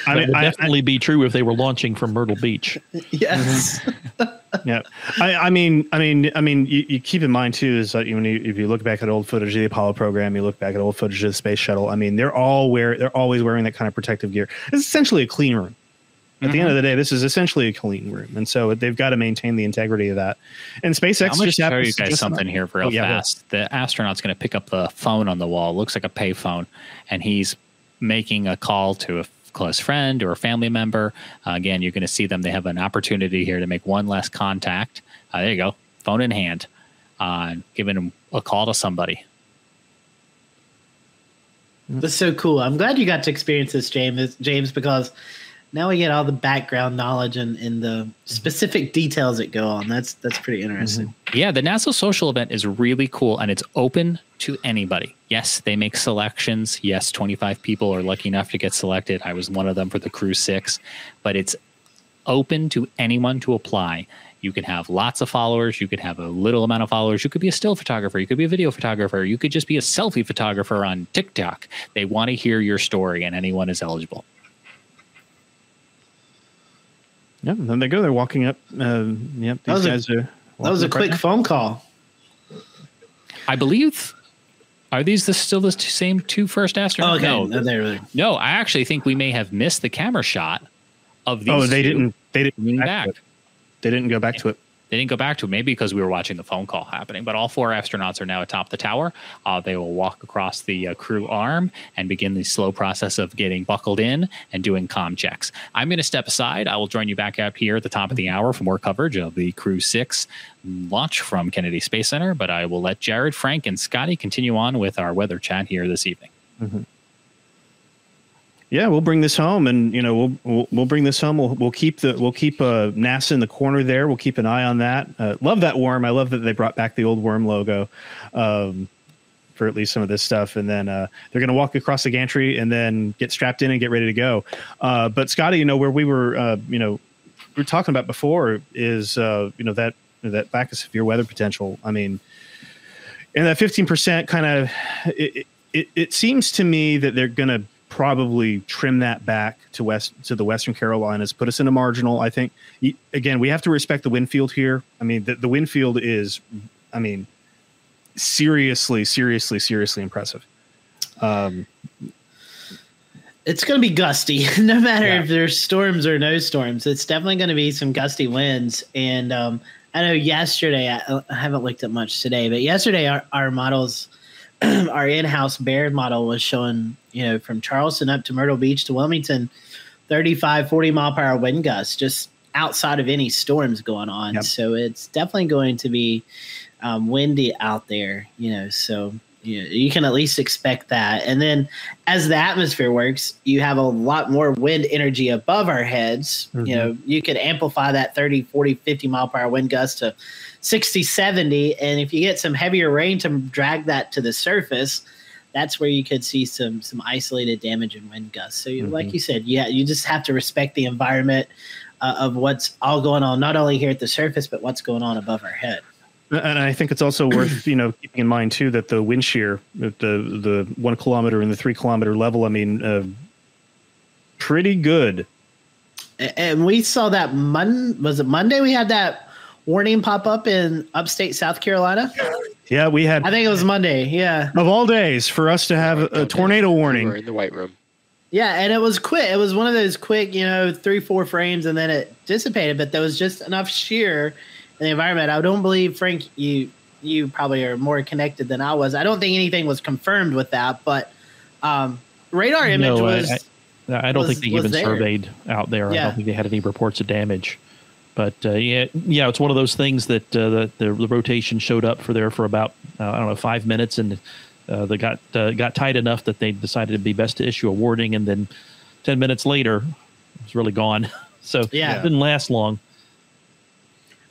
I mean, it would definitely be true if they were launching from Myrtle Beach. Yes. Mm-hmm. Yeah. I mean, you keep in mind too is that if you look back at old footage of the Apollo program, you look back at old footage of the space shuttle. I mean, they're always wearing that kind of protective gear. It's essentially a clean room. At the end of the day, this is essentially a clean room, and so they've got to maintain the integrity of that. And SpaceX just tell you guys something here real fast. The astronaut's going to pick up the phone on the wall. It looks like a payphone, and he's making a call to a close friend or a family member. Again, you're going to see them. They have an opportunity here to make one last contact. There you go, phone in hand, giving him a call to somebody. That's so cool. I'm glad you got to experience this, James, because now we get all the background knowledge and the specific details that go on. That's pretty interesting. Mm-hmm. Yeah, the NASA social event is really cool, and it's open to anybody. Yes, they make selections. Yes, 25 people are lucky enough to get selected. I was one of them for the Crew-6, but it's open to anyone to apply. You can have lots of followers. You could have a little amount of followers. You could be a still photographer. You could be a video photographer. You could just be a selfie photographer on TikTok. They want to hear your story, and anyone is eligible. Yeah, and then they go. They're walking up. Yep, these guys are. That was a quick phone call. I believe. Are these still the same two first astronauts? Oh, okay. No, I actually think we may have missed the camera shot of these. Oh, they didn't go back to it. Maybe because we were watching the phone call happening. But all four astronauts are now atop the tower. They will walk across the crew arm and begin the slow process of getting buckled in and doing comm checks. I'm going to step aside. I will join you back up here at the top of the hour for more coverage of the Crew-6 launch from Kennedy Space Center. But I will let Jared, Frank, and Scotty continue on with our weather chat here this evening. Mm-hmm. Yeah, we'll bring this home, and we'll bring this home. We'll keep NASA in the corner there. We'll keep an eye on that. Love that worm. I love that they brought back the old worm logo for at least some of this stuff. And then they're going to walk across the gantry and then get strapped in and get ready to go. But Scotty, where we were, we were talking about before is that lack of severe weather potential. I mean, and that 15% kind of it seems to me that they're going to probably trim that back to the Western Carolinas, put us in a marginal. I think, again, we have to respect the wind field here. I mean, the wind field is, I mean, seriously impressive. It's going to be gusty, no matter if there's storms or no storms. It's definitely going to be some gusty winds. And I know yesterday, I haven't looked at much today, but yesterday our models, our in-house BEAR model was showing, from Charleston up to Myrtle Beach to Wilmington, 35, 40-mile-per-hour wind gusts just outside of any storms going on. Yep. So it's definitely going to be windy out there, so you can at least expect that. And then as the atmosphere works, you have a lot more wind energy above our heads. Mm-hmm. You could amplify that 30, 40, 50-mile-per-hour wind gust to 60, 70, and if you get some heavier rain to drag that to the surface, that's where you could see some isolated damage and wind gusts. So like you said, you just have to respect the environment of what's all going on, not only here at the surface, but what's going on above our head. And I think it's also worth, keeping in mind, too, that the wind shear at the 1 kilometer and the 3 kilometer level, I mean, pretty good. And we saw that was it Monday we had that warning pop up in upstate South Carolina? Yeah, we had. I think it was Monday. Yeah. Of all days for us to have a tornado warning. We were in the white room. Yeah, and it was quick. It was one of those quick, 3-4 frames, and then it dissipated. But there was just enough shear in the environment. I don't believe, Frank, you probably are more connected than I was. I don't think anything was confirmed with that, but radar image was. I don't think they even surveyed out there. Yeah. I don't think they had any reports of damage. But yeah, it's one of those things that the rotation showed up for about 5 minutes, and they got tight enough that they decided it'd be best to issue a warning, and then 10 minutes later, it was really gone. So it didn't last long.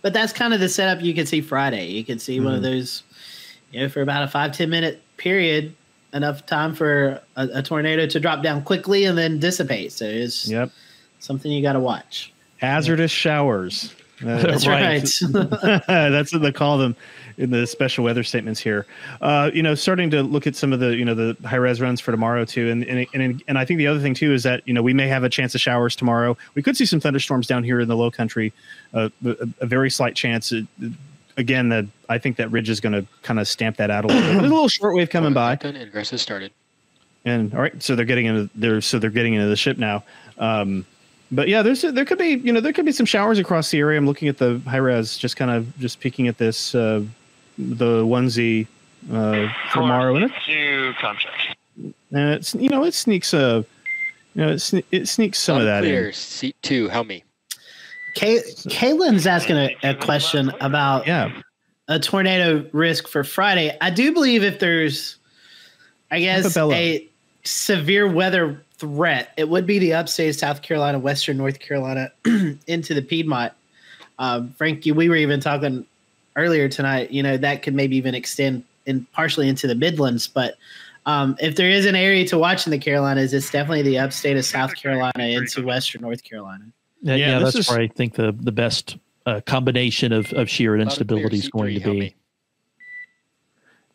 But that's kind of the setup you can see Friday. You can see one of those, for about a 5-10 minute period, enough time for a tornado to drop down quickly and then dissipate. So it's something you got to watch. Hazardous showers. That's right. That's what they call them in the special weather statements here. You know, starting to look at some of the, you know, the high res runs for tomorrow too. And I think the other thing too is that, you know, we may have a chance of showers tomorrow. We could see some thunderstorms down here in the low country, a very slight chance. Again, I think that ridge is going to kind of stamp that out a little bit. There's a little shortwave coming by. Ingress has started. And all right, so they're getting into the ship now. But yeah, there could be, you know, there could be some showers across the area. I'm looking at the high res, just peeking at this the 1Z tomorrow, and it's, you know, it sneaks it sneaks some of that in. Seat 2, help me. Kaylin's asking a question about a tornado risk for Friday. I do believe if there's, I guess, a severe weather threat, it would be the upstate South Carolina, western North Carolina, into the Piedmont. Frankie, we were even talking earlier tonight, you know, that could maybe even extend in partially into the Midlands. But if there is an area to watch in the Carolinas, it's definitely the upstate of South Carolina into western North Carolina. Yeah, that's where I think the best combination of shear and instability is going to be.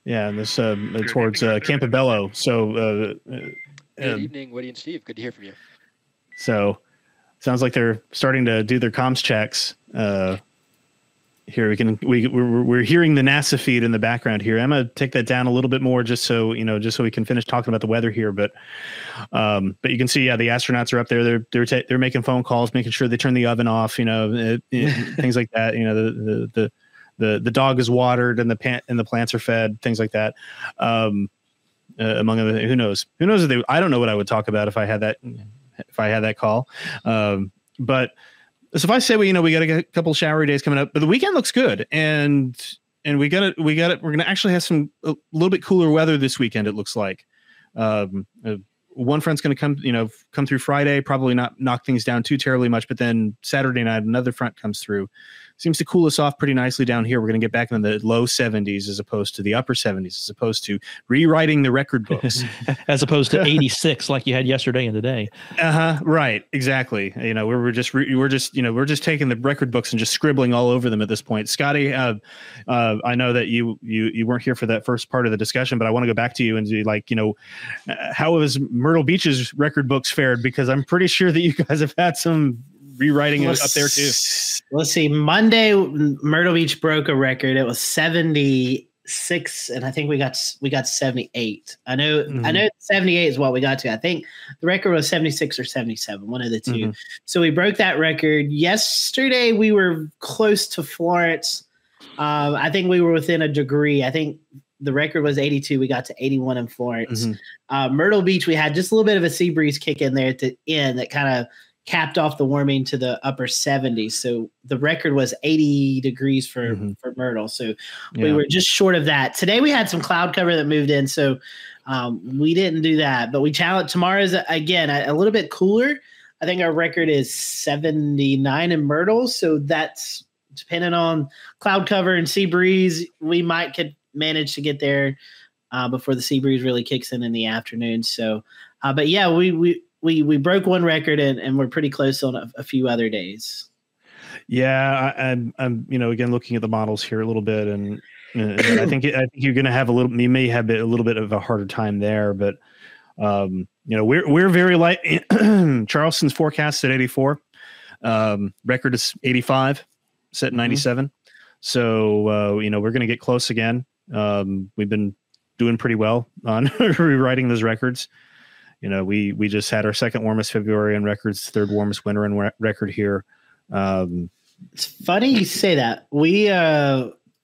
Yeah, and this towards Campobello. So, good evening, Woody and Steve. Good to hear from you. So, sounds like they're starting to do their comms checks. Here we're hearing the NASA feed in the background here. I'm gonna take that down a little bit more, just so you know, just so we can finish talking about the weather here. But you can see, yeah, the astronauts are up there. They're making phone calls, making sure they turn the oven off, you know, things like that. You know, the dog is watered and the plants are fed, things like that. Among other, who knows if they, I don't know what I would talk about if I had that call, but. Suffice to say, we got a couple showery days coming up, but the weekend looks good, and we got it. We're gonna actually have a little bit cooler weather this weekend. It looks like one front's gonna come through Friday, probably not knock things down too terribly much, but then Saturday night another front comes through, seems to cool us off pretty nicely down here. We're gonna get back in the low 70s as opposed to the upper 70s, as opposed to rewriting the record books, as opposed to 86 like you had yesterday and today. Right. Exactly. You know, we're just taking the record books and just scribbling all over them at this point. Scotty, I know that you weren't here for that first part of the discussion, but I want to go back to you and be like, how has Myrtle Beach's record books fared? Because I'm pretty sure that you guys have had some rewriting up there too. Let's see. Monday, Myrtle Beach broke a record. It was 76, and I think we got 78. I know 78 is what we got to. I think the record was 76 or 77, one of the two. So we broke that record. Yesterday we were close to Florence. I think we were within a degree. I think the record was 82. We got to 81 in Florence. Myrtle Beach, we had just a little bit of a sea breeze kick in there at the end that kind of capped off the warming to the upper 70s. So the record was 80 degrees for Myrtle. So we were just short of that. Today we had some cloud cover that moved in. So we didn't do that, but we challenge tomorrow's again, a little bit cooler. I think our record is 79 in Myrtle. So that's depending on cloud cover and sea breeze. We could manage to get there before the sea breeze really kicks in the afternoon. So, but yeah, we broke one record and we're pretty close on a few other days. Yeah, I'm again looking at the models here a little bit, and I think you're going to have a little bit of a harder time there. But we're very light. Charleston's forecast at 84, record is 85, set 97. So we're going to get close again. We've been doing pretty well on rewriting those records. We just had our second warmest February in records, third warmest winter in record here. It's funny you say that. We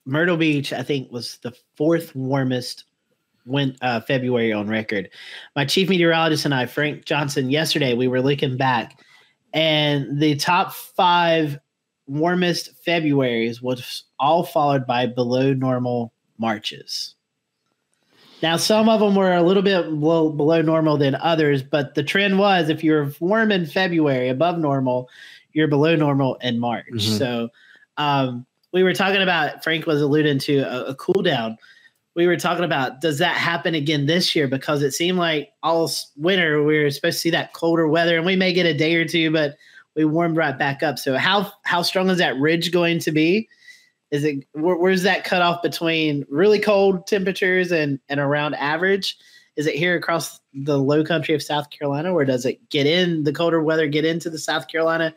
Myrtle Beach, I think, was the fourth warmest February on record. My chief meteorologist and I, Frank Johnson, yesterday we were looking back, and the top 5 warmest Februaries was all followed by below normal Marches. Now, some of them were a little bit below normal than others, but the trend was if you're warm in February, above normal, you're below normal in March. So we were talking about, Frank was alluding to a cool down. We were talking about, does that happen again this year? Because it seemed like all winter we were supposed to see that colder weather, and we may get a day or two, but we warmed right back up. So how strong is that ridge going to be? Is it where's that cutoff between really cold temperatures and around average? Is it here across the low country of South Carolina, or does it get in the colder weather, get into the South Carolina?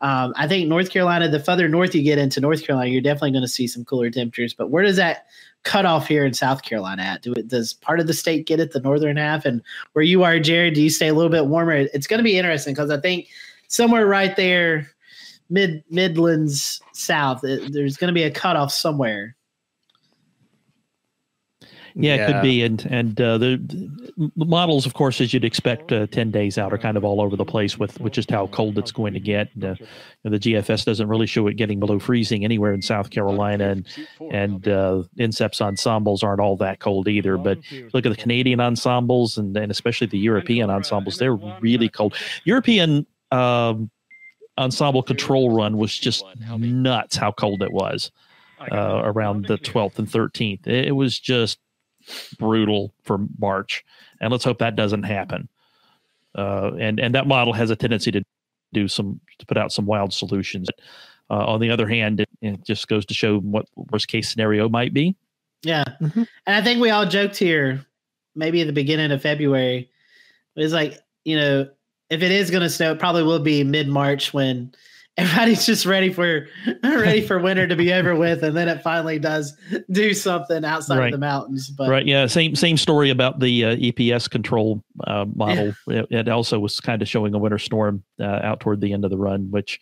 I think North Carolina, the further north you get into North Carolina, you're definitely going to see some cooler temperatures. But where does that cutoff here in South Carolina at? Does part of the state get it, the northern half? And where you are, Jared, do you stay a little bit warmer? It's going to be interesting because I think somewhere right there, Midlands south, there's going to be a cutoff somewhere. Yeah, it could be. And the models, of course, as you'd expect, 10 days out are kind of all over the place with just how cold it's going to get. The GFS doesn't really show it getting below freezing anywhere in South Carolina. And INSEP's ensembles aren't all that cold either. But look at the Canadian ensembles and especially the European ensembles. They're really cold. European ensemble control run was just nuts how cold it was around the 12th and 13th. It was just brutal for March, and let's hope that doesn't happen. And that model has a tendency to put out some wild solutions. On the other hand, it just goes to show what worst case scenario might be. Yeah, and I think we all joked here, maybe at the beginning of February, it's like, you know, if it is going to snow, it probably will be mid-March when everybody's just ready for winter to be over with, and then it finally does do something outside of the mountains. But yeah, same story about the EPS control model. Yeah. It also was kind of showing a winter storm out toward the end of the run, which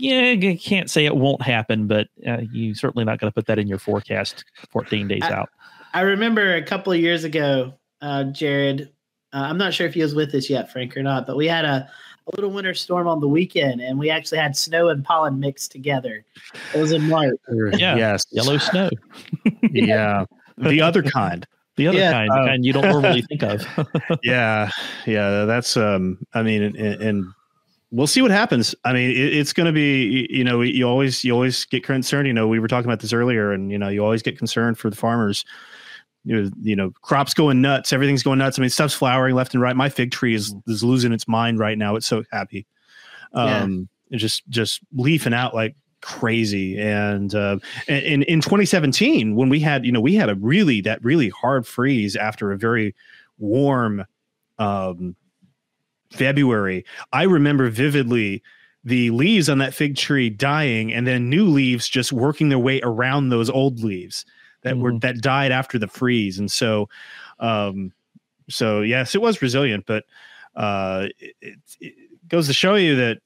you can't say it won't happen, but you're certainly not going to put that in your forecast 14 days out. I remember a couple of years ago, Jared, I'm not sure if he was with us yet, Frank, or not, but we had a little winter storm on the weekend, and we actually had snow and pollen mixed together. It was in March. Yeah. Yes. Yellow snow. Yeah. The other kind. The other kind, the kind you don't normally think of. Yeah. That's, I mean, and we'll see what happens. I mean, it's going to be, you know, you always get concerned. You know, we were talking about this earlier, and, you know, you always get concerned for the farmers. You know, crops going nuts. Everything's going nuts. I mean, stuff's flowering left and right. My fig tree is losing its mind right now. It's so happy. It's just leafing out like crazy. And in 2017, when we had a really hard freeze after a very warm February, I remember vividly the leaves on that fig tree dying, and then new leaves just working their way around those old leaves that died after the freeze. And so, yes, it was resilient, but it goes to show you that,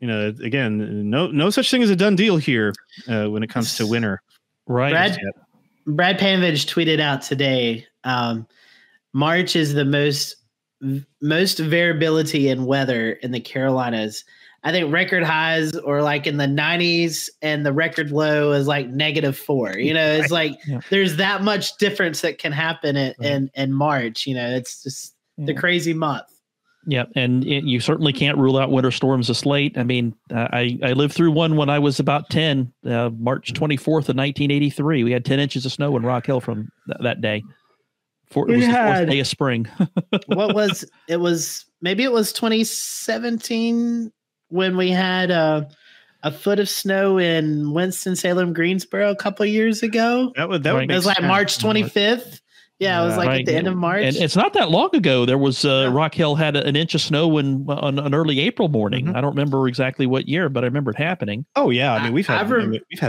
you know, again, no such thing as a done deal here when it comes to winter. Right. Brad Panovich tweeted out today, March is the most variability in weather in the Carolinas. I think record highs are like in the 90s, and the record low is like -4. You know, it's like there's that much difference that can happen in March. You know, it's just the crazy month. Yeah, and you certainly can't rule out winter storms this late. I mean, I lived through one when I was about 10, March 24th of 1983. We had 10 inches of snow in Rock Hill from that day. It was the fourth day of spring. Maybe it was 2017. When we had a foot of snow in Winston-Salem, Greensboro a couple of years ago. That would it was like sense. March 25th. Yeah, it was like at the end of March. And it's not that long ago. There was Rock Hill had an inch of snow on an early April morning. Mm-hmm. I don't remember exactly what year, but I remember it happening. Oh yeah, I mean we've had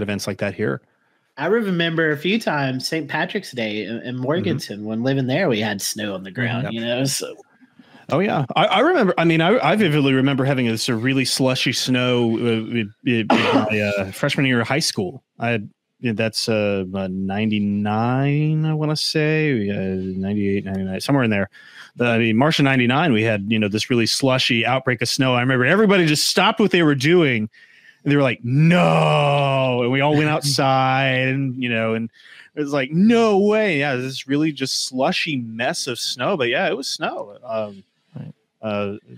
events like that here. I remember a few times St. Patrick's Day in Morganton when living there, we had snow on the ground. You know, so. Oh, yeah. I remember. I mean, I vividly remember having this really slushy snow in my freshman year of high school. That's 99, I want to say, 98, 99, somewhere in there. I mean, March of 99, we had, you know, this really slushy outbreak of snow. I remember everybody just stopped what they were doing. And they were like, no. And we all went outside and, you know, and it was like, no way. Yeah, this really just slushy mess of snow. But, yeah, it was snow.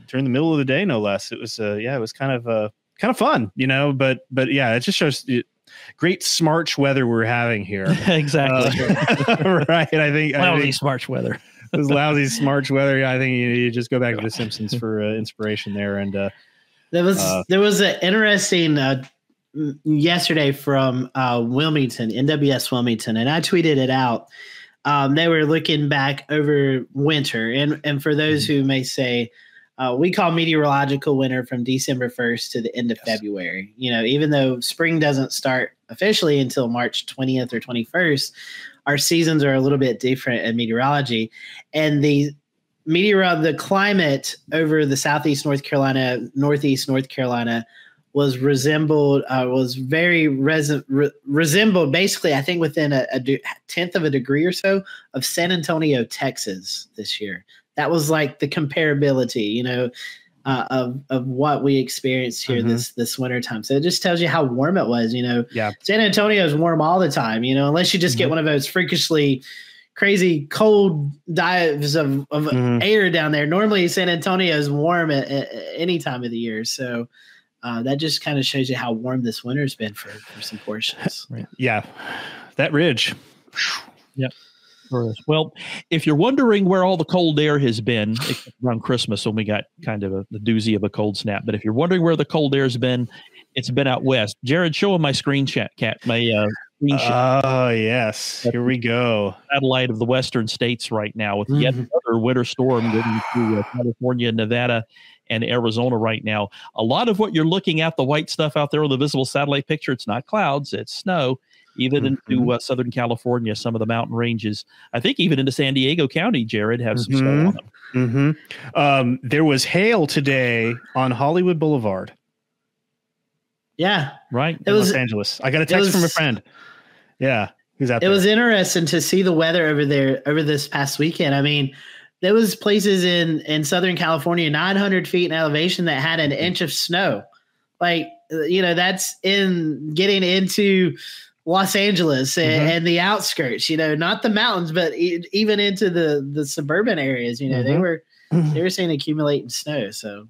During the middle of the day, no less. It was it was kind of fun, you know, but yeah, it just shows great smarch weather we're having here. Exactly. Right. I think lousy smarch weather. This lousy smarch weather. Yeah, I think you just go back to The Simpsons for inspiration there. And There was an interesting yesterday from Wilmington, NWS Wilmington, and I tweeted it out. They were looking back over winter, and for those who may say, we call meteorological winter from December 1st to the end of February. You know, even though spring doesn't start officially until March 20th or 21st, our seasons are a little bit different in meteorology, and the climate over the southeast North Carolina, northeast North Carolina was very resembled basically, I think, within a 10th of a degree or so of San Antonio, Texas this year. That was like the comparability, you know, of what we experienced here this winter time. So it just tells you how warm it was, you know. Yeah. San Antonio is warm all the time, you know, unless you just get one of those freakishly crazy cold dives of air down there. Normally San Antonio is warm at any time of the year. So that just kind of shows you how warm this winter has been for some portions. Right. Yeah. That ridge. Yep. Well, if you're wondering where all the cold air has been around Christmas, when we got kind of a doozy of a cold snap, but if you're wondering where the cold air has been, it's been out west. Jared, show him my screenshot. Oh, yes. Here we go. Satellite of the western states right now with yet another winter storm getting through California, Nevada, and Arizona right now. A lot of what you're looking at, the white stuff out there on the visible satellite picture, it's not clouds, it's snow. Even into Southern California, some of the mountain ranges, I think even into San Diego County, Jared, have some snow on them. There was hail today on Hollywood Boulevard. Yeah. Right. It was Los Angeles. I got a text from a friend. Yeah. Who's out there? It was interesting to see the weather over there over this past weekend. I mean, there was places in Southern California, 900 feet in elevation that had an inch of snow. Like, you know, that's getting into Los Angeles and the outskirts, you know, not the mountains, but even into the suburban areas, you know, they were seeing accumulating snow. So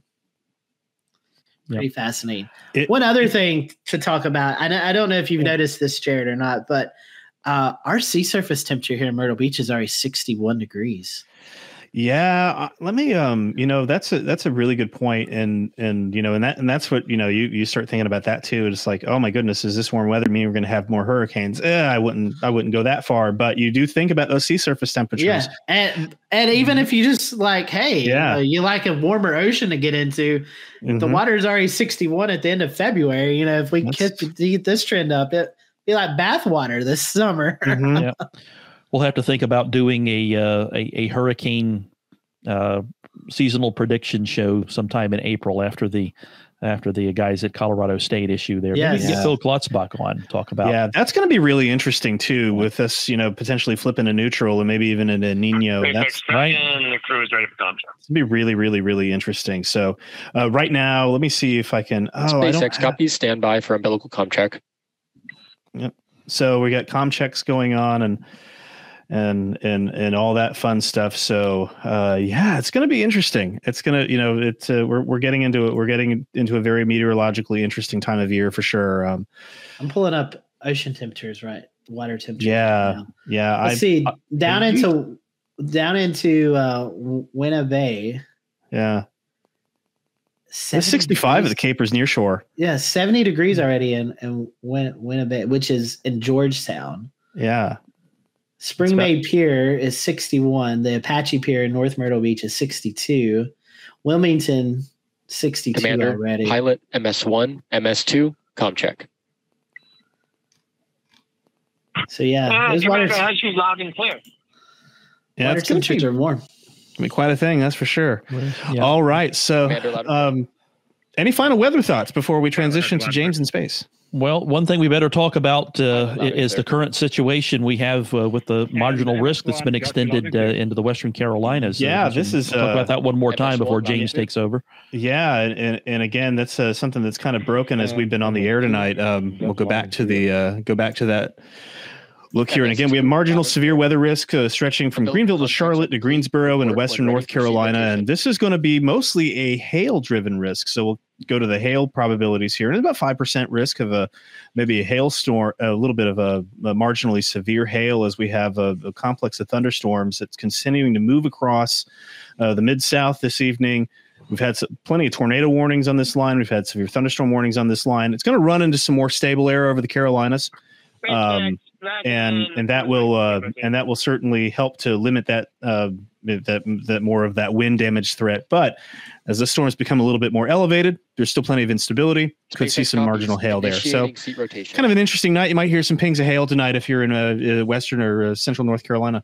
pretty fascinating. One other thing to talk about, I don't know if you've noticed this, Jared, or not, but our sea surface temperature here in Myrtle Beach is already 61 degrees. Yeah, let me. You know, that's a really good point, and you know, and that's what, you know, you start thinking about that too. It's like, oh my goodness, is this warm weather mean we're going to have more hurricanes? I wouldn't go that far, but you do think about those sea surface temperatures. Yeah, and even if you just like, hey, you like a warmer ocean to get into, the water is already 61 at the end of February. You know, if we keep this trend up, it'd be like bathwater this summer. We'll have to think about doing a hurricane seasonal prediction show sometime in April after the guys at Colorado State issue there. Yes. Maybe get Phil Klotzbach on and talk about. Yeah, that's going to be really interesting too, with us, you know, potentially flipping to neutral and maybe even in El Nino. That's right. And the crew is ready for contact. It's going to be really, really, really interesting. So right now, let me see if I can. SpaceX copies standby for umbilical comm check. Yep. So we got comm checks going on and all that fun stuff. So it's going to be interesting. It's going to, you know, it's we're getting into it. We're getting into a very meteorologically interesting time of year for sure. I'm pulling up ocean temperatures, right? Water temperature. Yeah, right, yeah. Let's see down into Winyah Bay. Yeah, 65 degrees. Of the Capers near shore. Yeah, 70 degrees already in Winyah Bay, which is in Georgetown. Yeah. Spring Bay Pier is 61. The Apache Pier in North Myrtle Beach is 62. Wilmington, 62 Commander, already. Pilot MS1, MS2, comm check. So, yeah. She's loud and clear. Yeah, water temperatures are warm. I mean, quite a thing, that's for sure. Yeah. All right. So, any final weather thoughts before we transition to James in space? Well, one thing we better talk about is the current situation we have with the marginal risk that's been extended into the Western Carolinas. Yeah, this is... We'll talk about that one more time before James takes over. Yeah, and again, that's something that's kind of broken as we've been on the air tonight. We'll go back to that. Look here, and again, we have marginal severe weather risk stretching from Greenville to Charlotte to Greensboro and to western North Carolina, and this is going to be mostly a hail-driven risk. So we'll go to the hail probabilities here, and about 5% risk of maybe a hailstorm, a little bit of a marginally severe hail, as we have a complex of thunderstorms that's continuing to move across the Mid-South this evening. We've had plenty of tornado warnings on this line. We've had severe thunderstorm warnings on this line. It's going to run into some more stable air over the Carolinas, and that will certainly help to limit that more of that wind damage threat. But as the storms become a little bit more elevated, there's still plenty of instability. Could see some marginal hail there. So kind of an interesting night. You might hear some pings of hail tonight if you're in western or central North Carolina.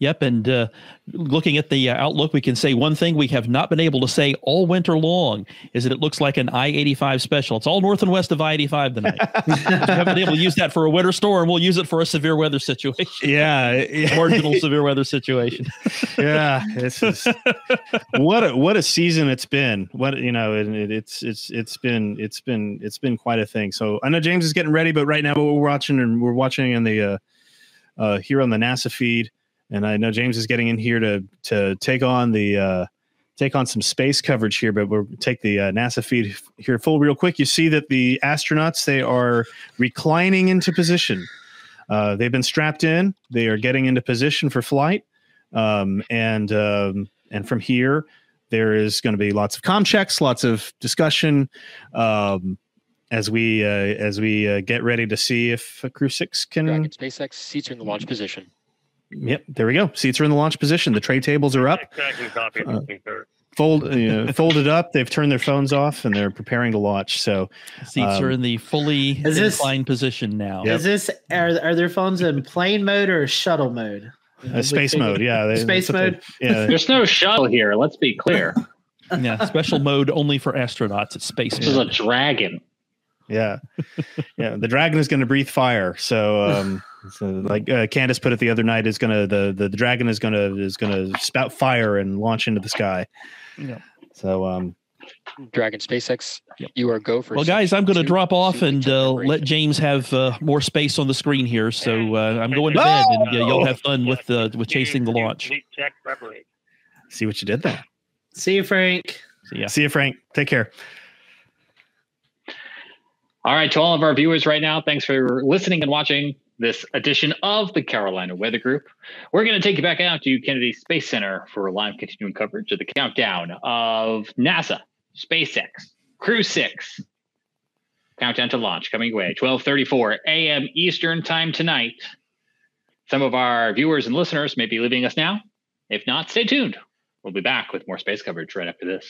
Yep, and looking at the outlook, we can say one thing we have not been able to say all winter long is that it looks like an I-85 special. It's all north and west of I-85 tonight. We haven't been able to use that for a winter storm. We'll use it for a severe weather situation. Yeah. Marginal severe weather situation. Yeah. It's just, what a season it's been. It's been quite a thing. So I know James is getting ready, but right now what we're watching in the here on the NASA feed. And I know James is getting in here to take on the some space coverage here, but we'll take the NASA feed here full real quick. You see that the astronauts, they are reclining into position. They've been strapped in. They are getting into position for flight. And from here, there is going to be lots of comm checks, lots of discussion as we get ready to see if Crew-6 can. Dragon, SpaceX, seats are in the launch position. Yep, there we go. Seats are in the launch position. The tray tables are up. Folded up. They've turned their phones off and they're preparing to launch. So seats are in the fully inclined position now. Yep. Are their phones in plane mode or shuttle mode? Space mode. Yeah, space mode. Yeah. There's no shuttle here. Let's be clear. Yeah, special mode only for astronauts. It's space. This mode. Is a Dragon. Yeah, yeah. The Dragon is going to breathe fire. So. So like Candace put it the other night, is gonna the Dragon is gonna spout fire and launch into the sky. Yeah. So Dragon, SpaceX, you are go for. Well, guys, I'm gonna drop off and let James have more space on the screen here. So I'm going to bed, and y'all have fun with chasing the launch. See what you did there. See you, Frank. See you, Frank. Take care. All right, to all of our viewers right now, thanks for listening and watching this edition of the Carolina Weather Group. We're going to take you back out to Kennedy Space Center for live continuing coverage of the countdown of NASA, SpaceX, Crew-6. Countdown to launch coming your way, 12:34 a.m. Eastern time tonight. Some of our viewers and listeners may be leaving us now. If not, stay tuned. We'll be back with more space coverage right after this.